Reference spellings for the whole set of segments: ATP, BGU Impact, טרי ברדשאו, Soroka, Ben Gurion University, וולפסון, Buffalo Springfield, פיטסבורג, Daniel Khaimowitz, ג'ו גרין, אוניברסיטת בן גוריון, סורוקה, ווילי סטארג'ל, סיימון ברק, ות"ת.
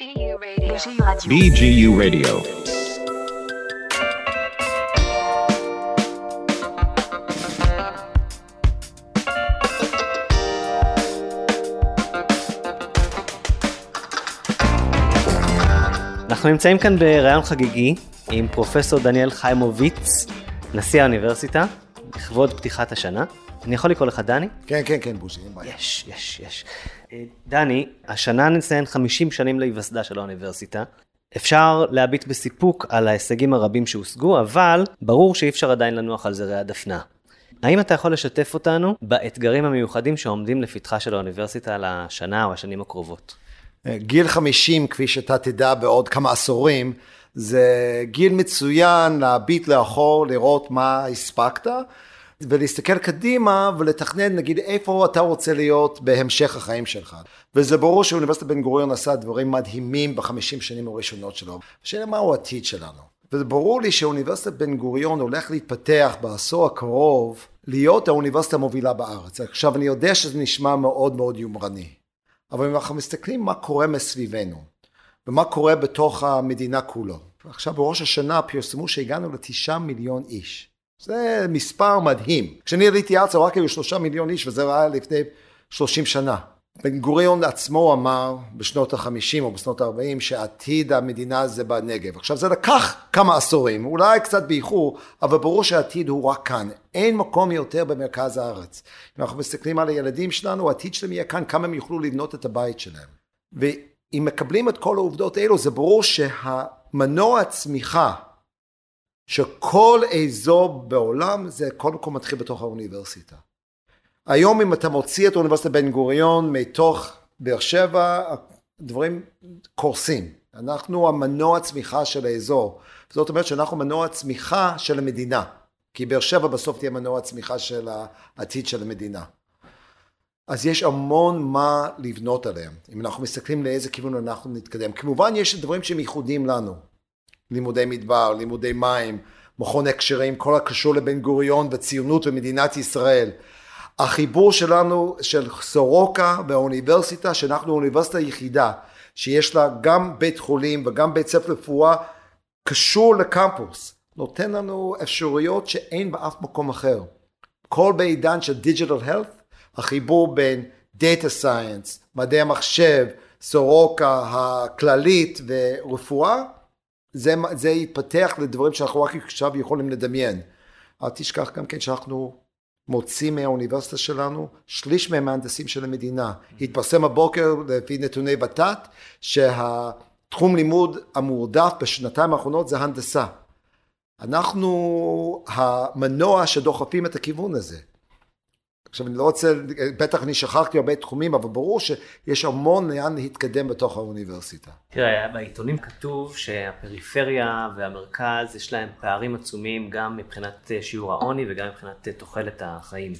BGU Radio. BGU Radio. אנחנו נמצאים כאן בראיון חגיגי עם פרופסור דניאל חיימוביץ, נשיא האוניברסיטה, לכבוד פתיחת השנה. אני יכול לקרוא לך דני? כן, בושי, אין בעיה. יש. דני, השנה נציין 50 שנים להיווסדה של האוניברסיטה. אפשר להביט בסיפוק על ההישגים הרבים שהושגו, אבל ברור שאי אפשר עדיין לנוח על זרי הדפנה. האם אתה יכול לשתף אותנו באתגרים המיוחדים שעומדים לפתחה של האוניברסיטה לשנה או השנים הקרובות? גיל 50, כפי שאתה תדע בעוד כמה עשורים, זה גיל מצוין להביט לאחור, לראות מה הספקת, ולהסתכל קדימה ולתכנן, נגיד, איפה אתה רוצה להיות בהמשך החיים שלך. וזה ברור שאוניברסיטת בן גוריון עשה דברים מדהימים ב50 שנים הראשונות שלו. השאלה מה הוא העתיד שלנו. וזה ברור לי שאוניברסיטת בן גוריון הולך להתפתח בעשור הקרוב, להיות האוניברסיטה המובילה בארץ. עכשיו אני יודע שזה נשמע מאוד מאוד יומרני. אבל אם אנחנו מסתכלים מה קורה מסביבנו, ומה קורה בתוך המדינה כולו. עכשיו בראש השנה פרסמו שהגענו ל9 מיליון איש. זה מספר מדהים. כשאני עליתי ארצה רק היו 3 מיליון איש, וזה היה לפני 30 שנה. בן גוריון עצמו אמר בשנות ה-50 או בשנות ה-40 שעתיד המדינה זה בנגב. עכשיו זה לקח כמה עשורים, אולי קצת באיחור, אבל ברור שהעתיד הוא רק כאן. אין מקום יותר במרכז הארץ. אם אנחנו מסתכלים על הילדים שלנו, העתיד שלהם יהיה כאן, כמה הם יוכלו לבנות את הבית שלהם. ואם מקבלים את כל העובדות האלו, זה ברור שהמנוע הצמיחה, שכל אזור בעולם זה קודם כל מתחיל בתוך האוניברסיטה. היום אם אתה מוציא את אוניברסיטת בן גוריון מתוך באר שבע, הדברים קורסים. אנחנו המנוע הצמיחה של האזור. זאת אומרת שאנחנו מנוע הצמיחה של המדינה. כי באר שבע בסוף תהיה מנוע הצמיחה של העתיד של המדינה. אז יש המון מה לבנות עליהם. אם אנחנו מסתכלים לאיזה כיוון אנחנו נתקדם. כמובן יש דברים שהם ייחודיים לנו. לימודי מדבר, לימודי מים, מכון הקשרים, כל הקשור לבן גוריון וציונות ומדינת ישראל. החיבור שלנו, של סורוקה והאוניברסיטה, שאנחנו אוניברסיטה יחידה, שיש לה גם בית חולים וגם בית ספר רפואה, קשור לקמפוס, נותן לנו אפשרויות שאין באף מקום אחר. כל בעידן של Digital Health, החיבור בין Data Science, מדעי המחשב, סורוקה הכללית ורפואה, זה ייפתח לדברים שאנחנו רק עכשיו יכולים לדמיין. אל תשכח גם כן שאנחנו מוצאים מהאוניברסיטה שלנו, 1/3 מהמהנדסים של המדינה. התפרסם הבוקר לפי נתוני ות"ת, שהתחום לימוד המועדף בשנתיים האחרונות זה הנדסה. אנחנו המנוע שדוחפים את הכיוון הזה. עכשיו אני לא רוצה, בטח אני שכחתי הרבה תחומים, אבל ברור שיש המון לאן להתקדם בתוך האוניברסיטה. תראה, בעיתונים כתוב שהפריפריה והמרכז יש להם פערים עצומים גם מבחינת שיעור העוני וגם מבחינת תוחלת החיים.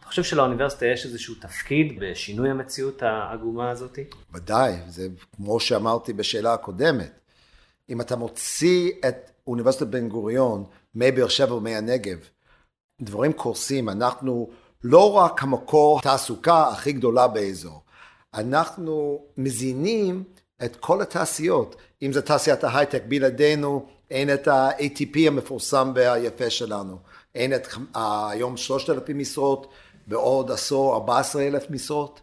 אתה חושב שלאוניברסיטה יש איזשהו תפקיד בשינוי המציאות העגומה הזאת? ודאי, זה כמו שאמרתי בשאלה הקודמת. אם אתה מוציא את אוניברסיטת בן גוריון מבאר שבע ומהנגב, דברים קורסים, אנחנו לא רק המקור התעסוקה הכי גדולה באזור. אנחנו מזינים את כל התעשיות. אם זה תעשיית ההייטק, בלעדינו אין את ה-ATP המפורסם והיפה שלנו. אין את היום 3,000 משרות, בעוד עשור 14,000 משרות.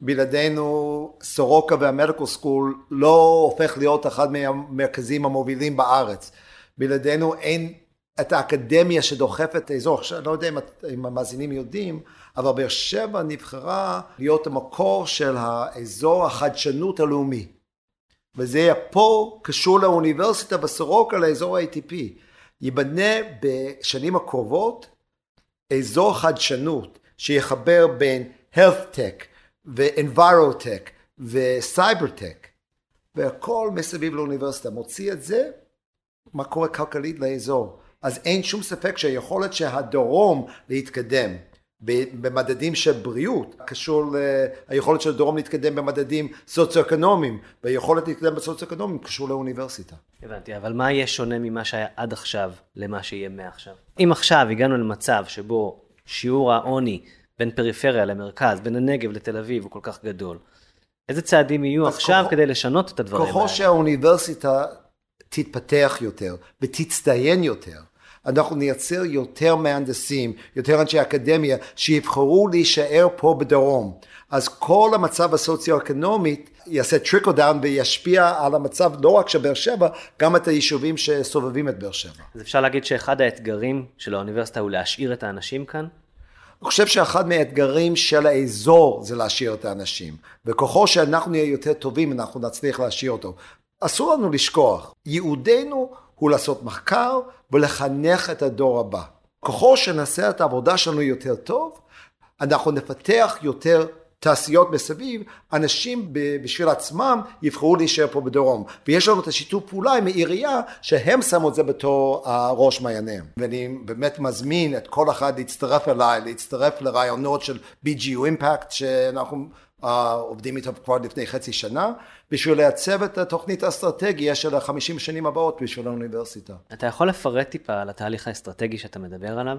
בלעדינו סורוקה והמדיקל סקול לא הופך להיות אחד מהמרכזים המובילים בארץ. בלעדינו אין את האקדמיה שדוחפת את האזור. אני לא יודע אם המאזינים יודעים, אבל באר שבע נבחרה להיות המקור של האזור החדשנות הלאומי. וזה יהיה פה קשור לאוניברסיטה בסורוקה, לאזור ה-ATP. ייבנה בשנים הקרובות אזור חדשנות שיחבר בין health tech ו-enviro tech ו-cyber tech. והכל מסביב לאוניברסיטה. מוציא את זה, מה קורה כלכלית לאזור. אז אין שום ספק שהיכולת שהדרום להתקדם במדדים של בריאות, קשור ליכולת של הדרום להתקדם במדדים סוציו-אקונומיים, והיכולת להתקדם בסוציו-אקונומיים קשור לאוניברסיטה. הבנתי, אבל מה יהיה שונה ממה שהיה עד עכשיו למה שיהיה מעכשיו? אם עכשיו הגענו למצב שבו שיעור העוני בין פריפריה למרכז, בין הנגב לתל אביב הוא כל כך גדול, איזה צעדים יהיו עכשיו כדי לשנות את הדברים? ככל שהאוניברסיטה תתפתח יותר ותצטיין יותר, אנחנו נייצר יותר מהנדסים, יותר אנשי אקדמיה שיבחרו להישאר פה בדרום. אז כל המצב הסוציו-אקונומית יעשה טריקל דאון וישפיע על המצב לא רק של באר שבע, גם את היישובים שסובבים את באר שבע. אז אפשר להגיד שאחד האתגרים של האוניברסיטה הוא להשאיר את האנשים כאן? אני חושב שאחד מהאתגרים של האזור זה להשאיר את האנשים. וככל שאנחנו נהיה יותר טובים, אנחנו נצליח להשאיר אותו. אסור לנו לשכוח, ייעודנו הוא לעשות מחקר ולחנך את הדור הבא. ככל שנעשה את העבודה שלנו יותר טוב, אנחנו נפתח יותר תעשיות מסביב, אנשים בשביל עצמם יבחרו להישאר פה בדרום. ויש לנו את השיתוף פעולה עם העירייה שהם שמו את זה בתור הראש מעייניהם. ואני באמת מזמין את כל אחד להצטרף אליי, להצטרף לרעיונות של BGU Impact שאנחנו עובדים איתו כבר לפני חצי שנה, בשביל לייצב את התוכנית האסטרטגיה של 50 שנים הבאות בשביל האוניברסיטה. אתה יכול לפרט טיפה על התהליך האסטרטגי שאתה מדבר עליו?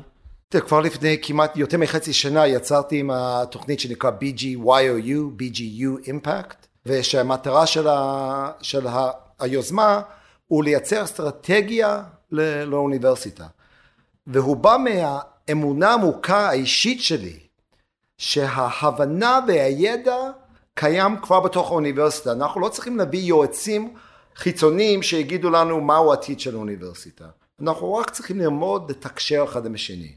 כבר לפני כמעט יותר מחצי שנה יצרתי עם התוכנית שנקרא BGU Impact, ושהמטרה של היוזמה הוא לייצר אסטרטגיה לאוניברסיטה. והוא בא מהאמונה העמוקה האישית שלי, שההבנה והידע קיים כבר בתוך האוניברסיטה. אנחנו לא צריכים להביא יועצים חיצוניים שיגידו לנו מהו העתיד של האוניברסיטה. אנחנו רק צריכים ללמוד לתקשר אחד עם השני.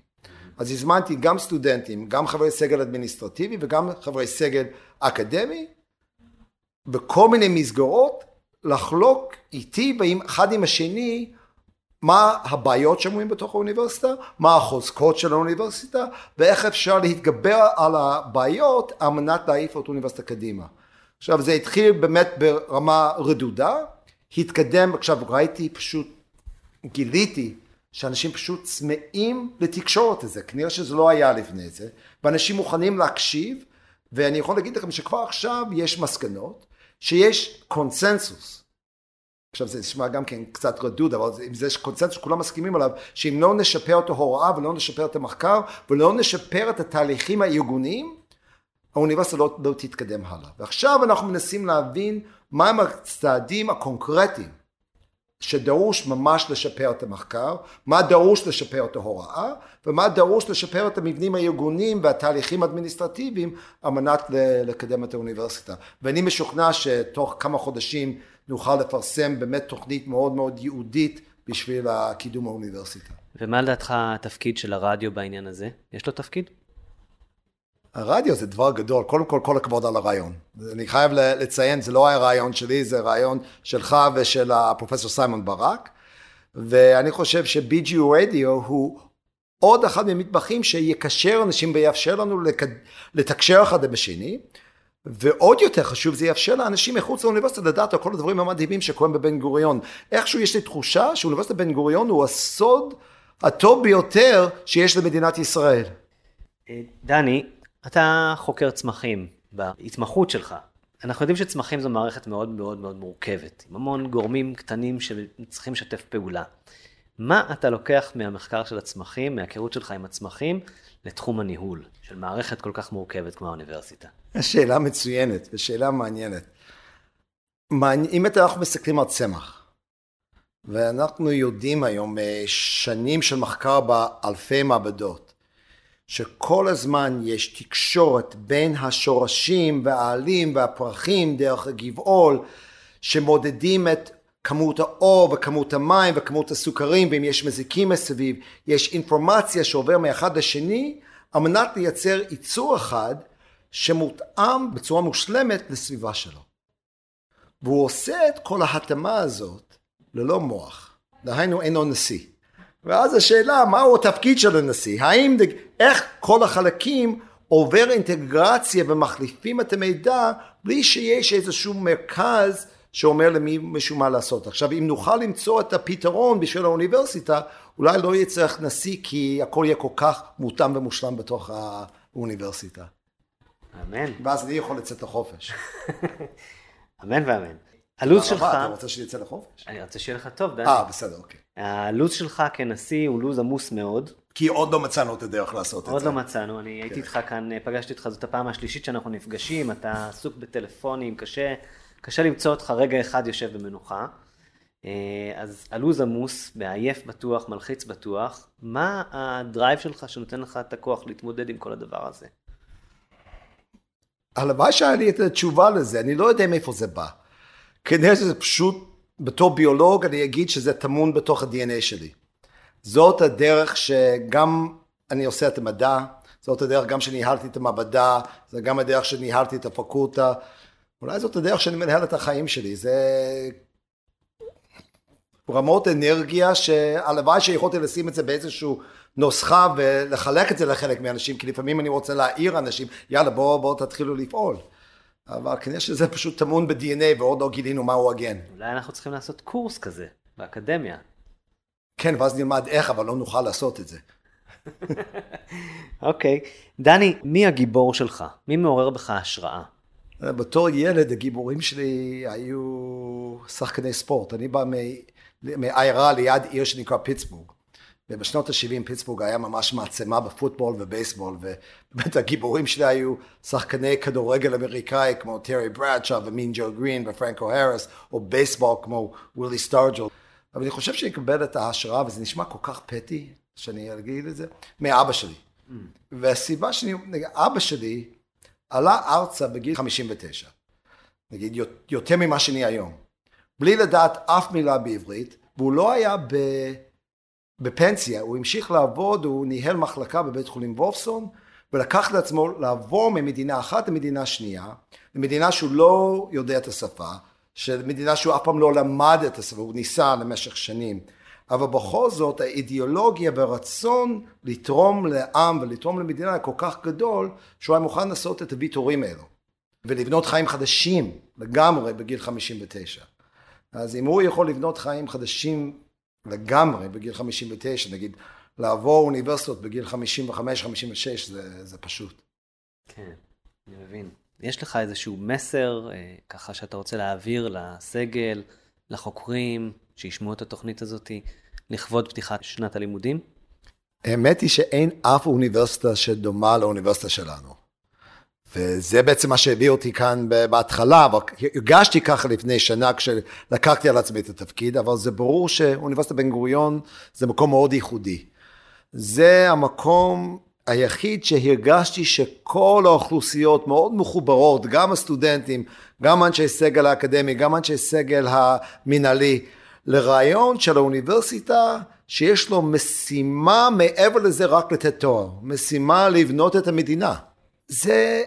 אז הזמנתי גם סטודנטים, גם חברי סגל אדמיניסטרטיבי וגם חברי סגל אקדמי, בכל מיני מסגרות, לחלוק איתי ועם אחד עם השני, מה הבעיות שמורים בתוך האוניברסיטה, מה החוזקות של האוניברסיטה, ואיך אפשר להתגבר על הבעיות על מנת להעיף את האוניברסיטה קדימה. עכשיו זה התחיל באמת ברמה רדודה, התקדם, עכשיו ראיתי פשוט, גיליתי שאנשים פשוט צמאים לתקשורת את זה, כנראה שזה לא היה לפני זה, ואנשים מוכנים להקשיב, ואני יכול להגיד לכם שכבר עכשיו יש מסקנות, שיש קונסנסוס, עכשיו זה נשמע גם כן קצת רדוד, אבל אם זה קונסנסוס כולם מסכימים עליו, שאם לא נשפר את ההוראה ולא נשפר את המחקר, ולא נשפר את התהליכים הארגוניים, האוניברסיטה לא תתקדם הלאה. ועכשיו אנחנו מנסים להבין מהם הצעדים הקונקרטיים, שדרוש ממש לשפר את המחקר, מה דרוש לשפר את ההוראה, ומה דרוש לשפר את המבנים הארגוניים והתהליכים האדמיניסטרטיביים על מנת לקדם את האוניברסיטה. ואני משוכנע שתוך כמה חודשים נוכל לפרסם באמת תוכנית מאוד מאוד ייעודית בשביל הקידום האוניברסיטה. ומה לדעתך התפקיד של הרדיו בעניין הזה? יש לו תפקיד? הרדיו זה דבר גדול, קודם כל כל הכבוד על הרעיון. אני חייב לציין, זה לא היה רעיון שלי, זה רעיון שלך ושל הפרופסור סיימון ברק, ואני חושב ש-BGU רדיו הוא עוד אחד מהמטבחים שיקשר אנשים ויאפשר לנו לתקשר אחד בשני, ועוד יותר חשוב, זה יאפשר לאנשים מחוץ לאוניברסיטה לדעת על כל הדברים המדהימים שקוראים בבן גוריון. איכשהו יש לי תחושה שאוניברסיטת בן גוריון הוא הסוד הטוב ביותר שיש למדינת ישראל. דני, אתה חוקר צמחים בהתמחות שלך. אנחנו יודעים שצמחים זו מערכת מאוד מאוד מאוד מורכבת, עם המון גורמים קטנים שצריכים לשתף פעולה. מה אתה לוקח מהמחקר של הצמחים, מההיכרות שלך עם הצמחים, לתחום הניהול של מערכת כל כך מורכבת כמו האוניברסיטה? השאלה מצוינת ושאלה מעניינת. אם אנחנו מסתכלים על צמח, ואנחנו יודעים היום שנים של מחקר באלפי מעבדות, שכל הזמן יש תקשורת בין השורשים והעלים והפרחים דרך הגבעול, שמודדים את כמות האור וכמות המים וכמות הסוכרים, ואם יש מזיקים מסביב, יש אינפורמציה שעובר מאחד לשני, על מנת לייצר ייצור אחד שמותאם בצורה מושלמת לסביבה שלו. והוא עושה את כל ההתאמה הזאת ללא מוח, דהיינו אינו נשיא. ואז השאלה, מהו התפקיד של הנשיא? איך כל החלקים עובר אינטגרציה ומחליפים את המידע, בלי שיש איזשהו מרכז שאומר למישהו מה לעשות. עכשיו, אם נוכל למצוא את הפתרון בשביל האוניברסיטה, אולי לא יהיה צריך נשיא, כי הכל יהיה כל כך מותאם ומושלם בתוך האוניברסיטה. אמן. ואז אני יכול לצאת לחופש. אמן ואמן. הלו"ז שלך... אתה רוצה שאני אצא לחופש? אני רוצה שיהיה לך טוב, דני. בסדר, אוקיי. הלו"ז שלך כנשיא הוא לו"ז עמוס מאוד. כי עוד לא מצאנו את הדרך לעשות את זה. עוד לא מצאנו, אני הייתי איתך כאן, פגשתי איתך, זאת הפעם השלישית שאנחנו נפגשים, אתה עסוק בטלפונים, קשה למצוא אותך רגע אחד יושב במנוחה. אז הלו"ז עמוס, בעייף בטוח, מלחיץ בטוח, מה הדרייב שלך שנותן לך את הכוח להתמודד עם כל הדבר הזה? הלוואי שהיה לי את התשובה לזה, אני לא יודע מאיפה זה בא. כנראה שזה פשוט, בתור ביולוג אני אגיד שזה טמון בתוך ה-DNA שלי. זאת הדרך שגם אני עושה את המדע, זאת הדרך גם שניהלתי את המעבדה, זה גם הדרך שניהלתי את הפקולטה, אולי זאת הדרך שאני מנהל את החיים שלי, זה רמות אנרגיה שהלוואי שיכולתי לשים את זה באיזשהו נוסחה ולחלק את זה לחלק מהאנשים, כי לפעמים אני רוצה להעיר אנשים, יאללה בואו תתחילו לפעול. אבל כנראה שזה פשוט טמון ב-DNA ועוד לא גילינו מהו הגן. אולי אנחנו צריכים לעשות קורס כזה באקדמיה. כן, ואז נלמד איך, אבל לא נוכל לעשות את זה. אוקיי. דני, מי הגיבור שלך? מי מעורר בך השראה? בתור ילד, הגיבורים שלי היו שחקני ספורט. אני בא מעיירה ליד עיר שנקרא פיטסבורג. ובשנות ה-70 פיטסבורג היה ממש מעצמה בפוטבול ובייסבול, ובאמת הגיבורים שלי היו שחקני כדורגל אמריקאי כמו טרי ברדשאו ומין ג'ו גרין ופרנקו הרס, או בייסבול כמו ווילי סטארג'ל. אבל אני חושב שאני אקבל את ההשראה, וזה נשמע כל כך פטי, שאני אגיד את זה, מאבא שלי. והסיבה שאני, אבא שלי עלה ארצה בגיל 59, נגיד יותר ממה שאני היום, בלי לדעת אף מילה בעברית, והוא לא היה בפנסיה, הוא המשיך לעבוד, הוא ניהל מחלקה בבית חולים וולפסון, ולקח לעצמו לעבור ממדינה אחת למדינה שנייה, למדינה שהוא לא יודע את השפה, של מדינה שהוא אף פעם לא למד את השפה, הוא ניסה למשך שנים. אבל בכל זאת, האידיאולוגיה והרצון לתרום לעם ולתרום למדינה היה כל כך גדול, שהוא היה מוכן לעשות את הביטורים האלו, ולבנות חיים חדשים לגמרי בגיל 59. אז אם הוא יכול לבנות חיים חדשים לגמרי בגיל 59, נגיד, לעבור אוניברסיטאות בגיל 55-56, זה פשוט. כן, אני מבין. יש לך איזשהו מסר, ככה שאתה רוצה להעביר לסגל, לחוקרים, שישמעו את התוכנית הזאת, לכבוד פתיחת שנת הלימודים? האמת היא שאין אף אוניברסיטה שדומה לאוניברסיטה שלנו. וזה בעצם מה שהביא אותי כאן בהתחלה, אבל הרגשתי ככה לפני שנה כשלקחתי על עצמי את התפקיד, אבל זה ברור שאוניברסיטת בן גוריון זה מקום מאוד ייחודי. זה המקום היחיד שהרגשתי שכל האוכלוסיות מאוד מחוברות, גם הסטודנטים, גם אנשי סגל האקדמי, גם אנשי סגל המנהלי, לרעיון של האוניברסיטה שיש לו משימה מעבר לזה רק לתת תואר, משימה לבנות את המדינה. זה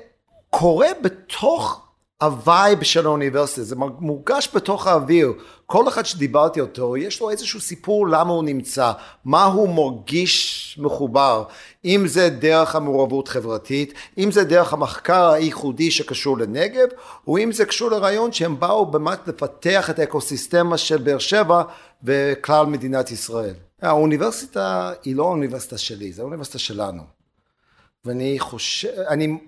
קורה בתוך הווייב של האוניברסיטה, זה מורגש בתוך האוויר. כל אחד שדיברתי אותו, יש לו איזשהו סיפור למה הוא נמצא, מה הוא מרגיש מחובר, אם זה דרך המעורבות חברתית, אם זה דרך המחקר הייחודי שקשור לנגב, או אם זה קשור לרעיון שהם באו באמת לפתח את האקוסיסטמה של באר שבע וכלל מדינת ישראל. האוניברסיטה היא לא האוניברסיטה שלי, זה האוניברסיטה שלנו. ואני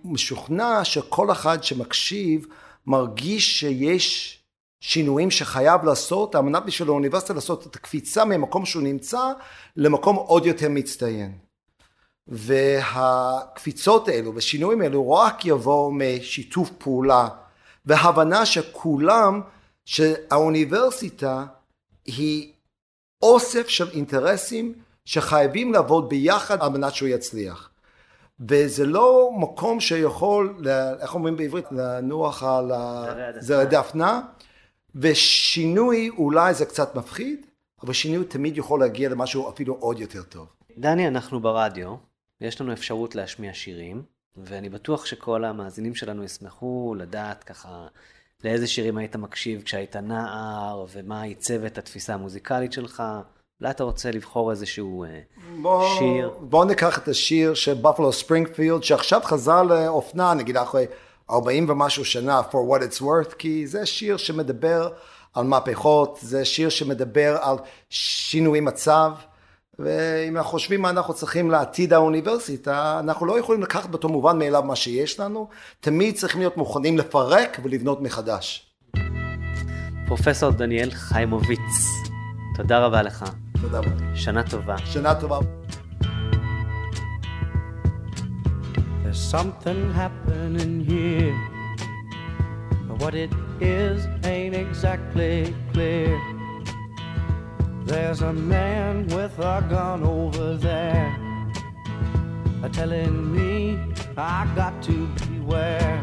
משוכנע שכל אחד שמקשיב מרגיש שיש שינויים שחייב לעשות, על מנת בשביל האוניברסיטה לעשות את הקפיצה ממקום שהוא נמצא למקום עוד יותר מצטיין. והקפיצות האלו ושינויים האלו רק יבואו משיתוף פעולה, והבנה שכולם, שהאוניברסיטה היא אוסף של אינטרסים שחייבים לעבוד ביחד על מנת שהוא יצליח. וזה לא מקום שיכול, איך אומרים בעברית, לנוח על זרי דפנה, ושינוי אולי זה קצת מפחיד, אבל שינוי תמיד יכול להגיע למשהו אפילו עוד יותר טוב. דני, אנחנו ברדיו, יש לנו אפשרות להשמיע שירים, ואני בטוח שכל המאזינים שלנו ישמחו לדעת ככה, לאיזה שירים היית מקשיב כשהיית נער, ומה עיצבת התפיסה המוזיקלית שלך. אולי אתה רוצה לבחור איזשהו שיר? בואו ניקח את השיר של Buffalo Springfield, שעכשיו חזר לאופנה, נגיד אחרי 40 ומשהו שנה, for what it's worth, כי זה שיר שמדבר על מהפכות, זה שיר שמדבר על שינוי מצב, ואם אנחנו חושבים מה אנחנו צריכים לעתיד האוניברסיטה, אנחנו לא יכולים לקחת באותו מובן מאליו מה שיש לנו, תמיד צריכים להיות מוכנים לפרק ולבנות מחדש. פרופסור דניאל חיימוביץ, תודה רבה לך. תודה רבה. שנה טובה. שנה טובה. There's something happening here, but what it is ain't exactly clear. There's a man with a gun over there telling me I got to beware.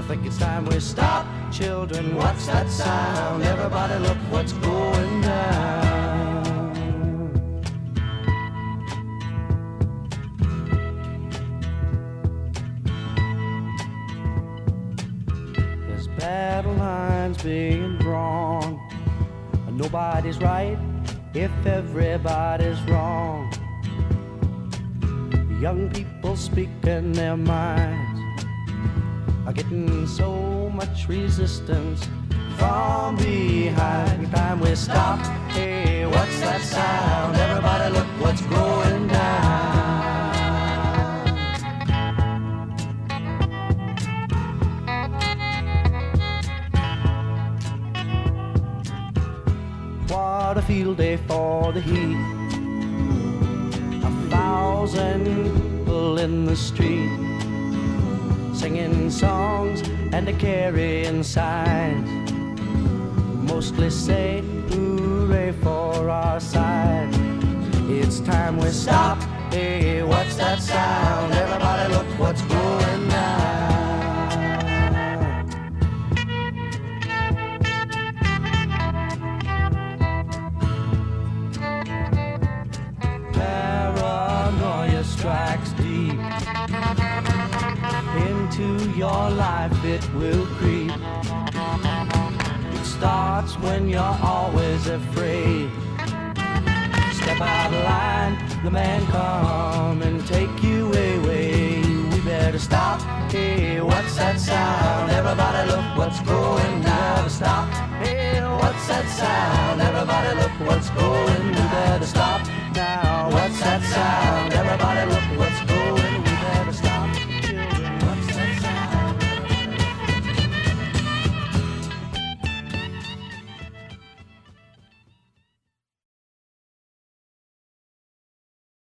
I think it's time we stop, children. What's that sound? Everybody look what's going down. There's battle lines being drawn, and nobody's right if everybody's wrong. Young people speaking their minds are getting so much resistance from behind. Time we stop. Hey, what's that sound? Everybody look what's going down. What a field day for the heat. 1,000 people in the street singing songs and a carrying signs, mostly say hooray for our side. It's time we stop. Hey, what's that sound? Everybody look what's going down. Into your life it will creep. It starts when you're always afraid. Step out of line, the man come and take you away. We better stop. Hey, what's that sound? Everybody look what's going down. Stop. Hey, what's that sound? Everybody look what's going down. We better stop.